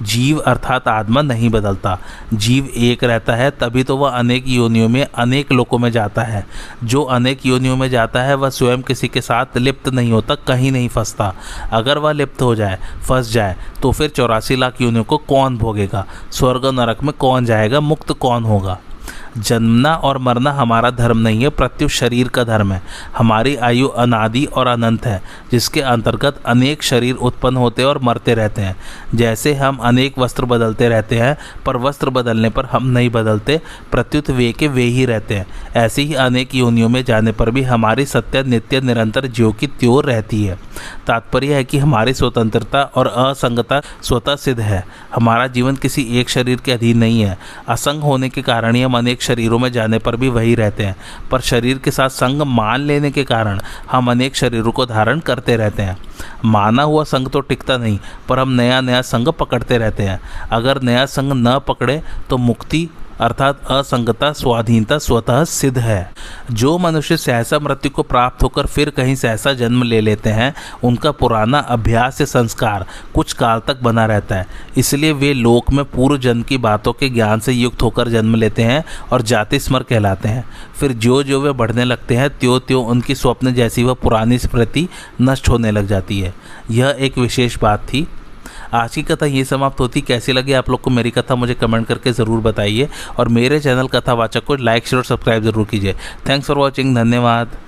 जीव अर्थात आत्मा नहीं बदलता। जीव एक रहता है, तभी तो वह अनेक योनियों में अनेक लोकों में जाता है। जो अनेक योनियों में जाता है वह स्वयं किसी के साथ लिप्त नहीं होता, कहीं नहीं फंसता। अगर वह लिप्त हो जाए, फंस जाए, तो फिर 84 लाख योनियों को कौन भोगेगा? स्वर्ग नरक में कौन जाएगा? मुक्त कौन होगा? जन्मना और मरना हमारा धर्म नहीं है, प्रत्यु शरीर का धर्म है। हमारी आयु अनादि और अनंत है, जिसके अंतर्गत अनेक शरीर उत्पन्न होते और मरते रहते हैं। जैसे हम अनेक वस्त्र बदलते रहते हैं, पर वस्त्र बदलने पर हम नहीं बदलते, प्रत्युत वे के वे ही रहते हैं। ऐसे ही अनेक योनियों में जाने पर भी हमारी सत्य नित्य निरंतर ज्यों की त्यों रहती है। तात्पर्य है कि हमारी स्वतंत्रता और असंगता स्वतः सिद्ध है। हमारा जीवन किसी एक शरीर के अधीन नहीं है। असंग होने के कारण ही हम अनेक शरीरों में जाने पर भी वही रहते हैं, पर शरीर के साथ संग मान लेने के कारण हम अनेक शरीरों को धारण करते रहते हैं। माना हुआ संग तो टिकता नहीं, पर हम नया नया संग पकड़ते रहते हैं। अगर नया संग न पकड़े तो मुक्ति अर्थात असंगता स्वाधीनता स्वतः सिद्ध है। जो मनुष्य सहसा मृत्यु को प्राप्त होकर फिर कहीं सहसा जन्म ले लेते हैं, उनका पुराना अभ्यास या संस्कार कुछ काल तक बना रहता है। इसलिए वे लोक में पूर्व जन्म की बातों के ज्ञान से युक्त होकर जन्म लेते हैं और जाति स्मर कहलाते हैं। फिर जो जो वे बढ़ने लगते हैं, त्यों त्यों उनकी स्वप्न जैसी वह पुरानी स्मृति नष्ट होने लग जाती है। यह एक विशेष बात थी। आज की कथा ये समाप्त होती। कैसी लगी आप लोग को मेरी कथा, मुझे कमेंट करके ज़रूर बताइए और मेरे चैनल कथावाचक को लाइक शेयर और सब्सक्राइब जरूर कीजिए। Thanks for watching. धन्यवाद।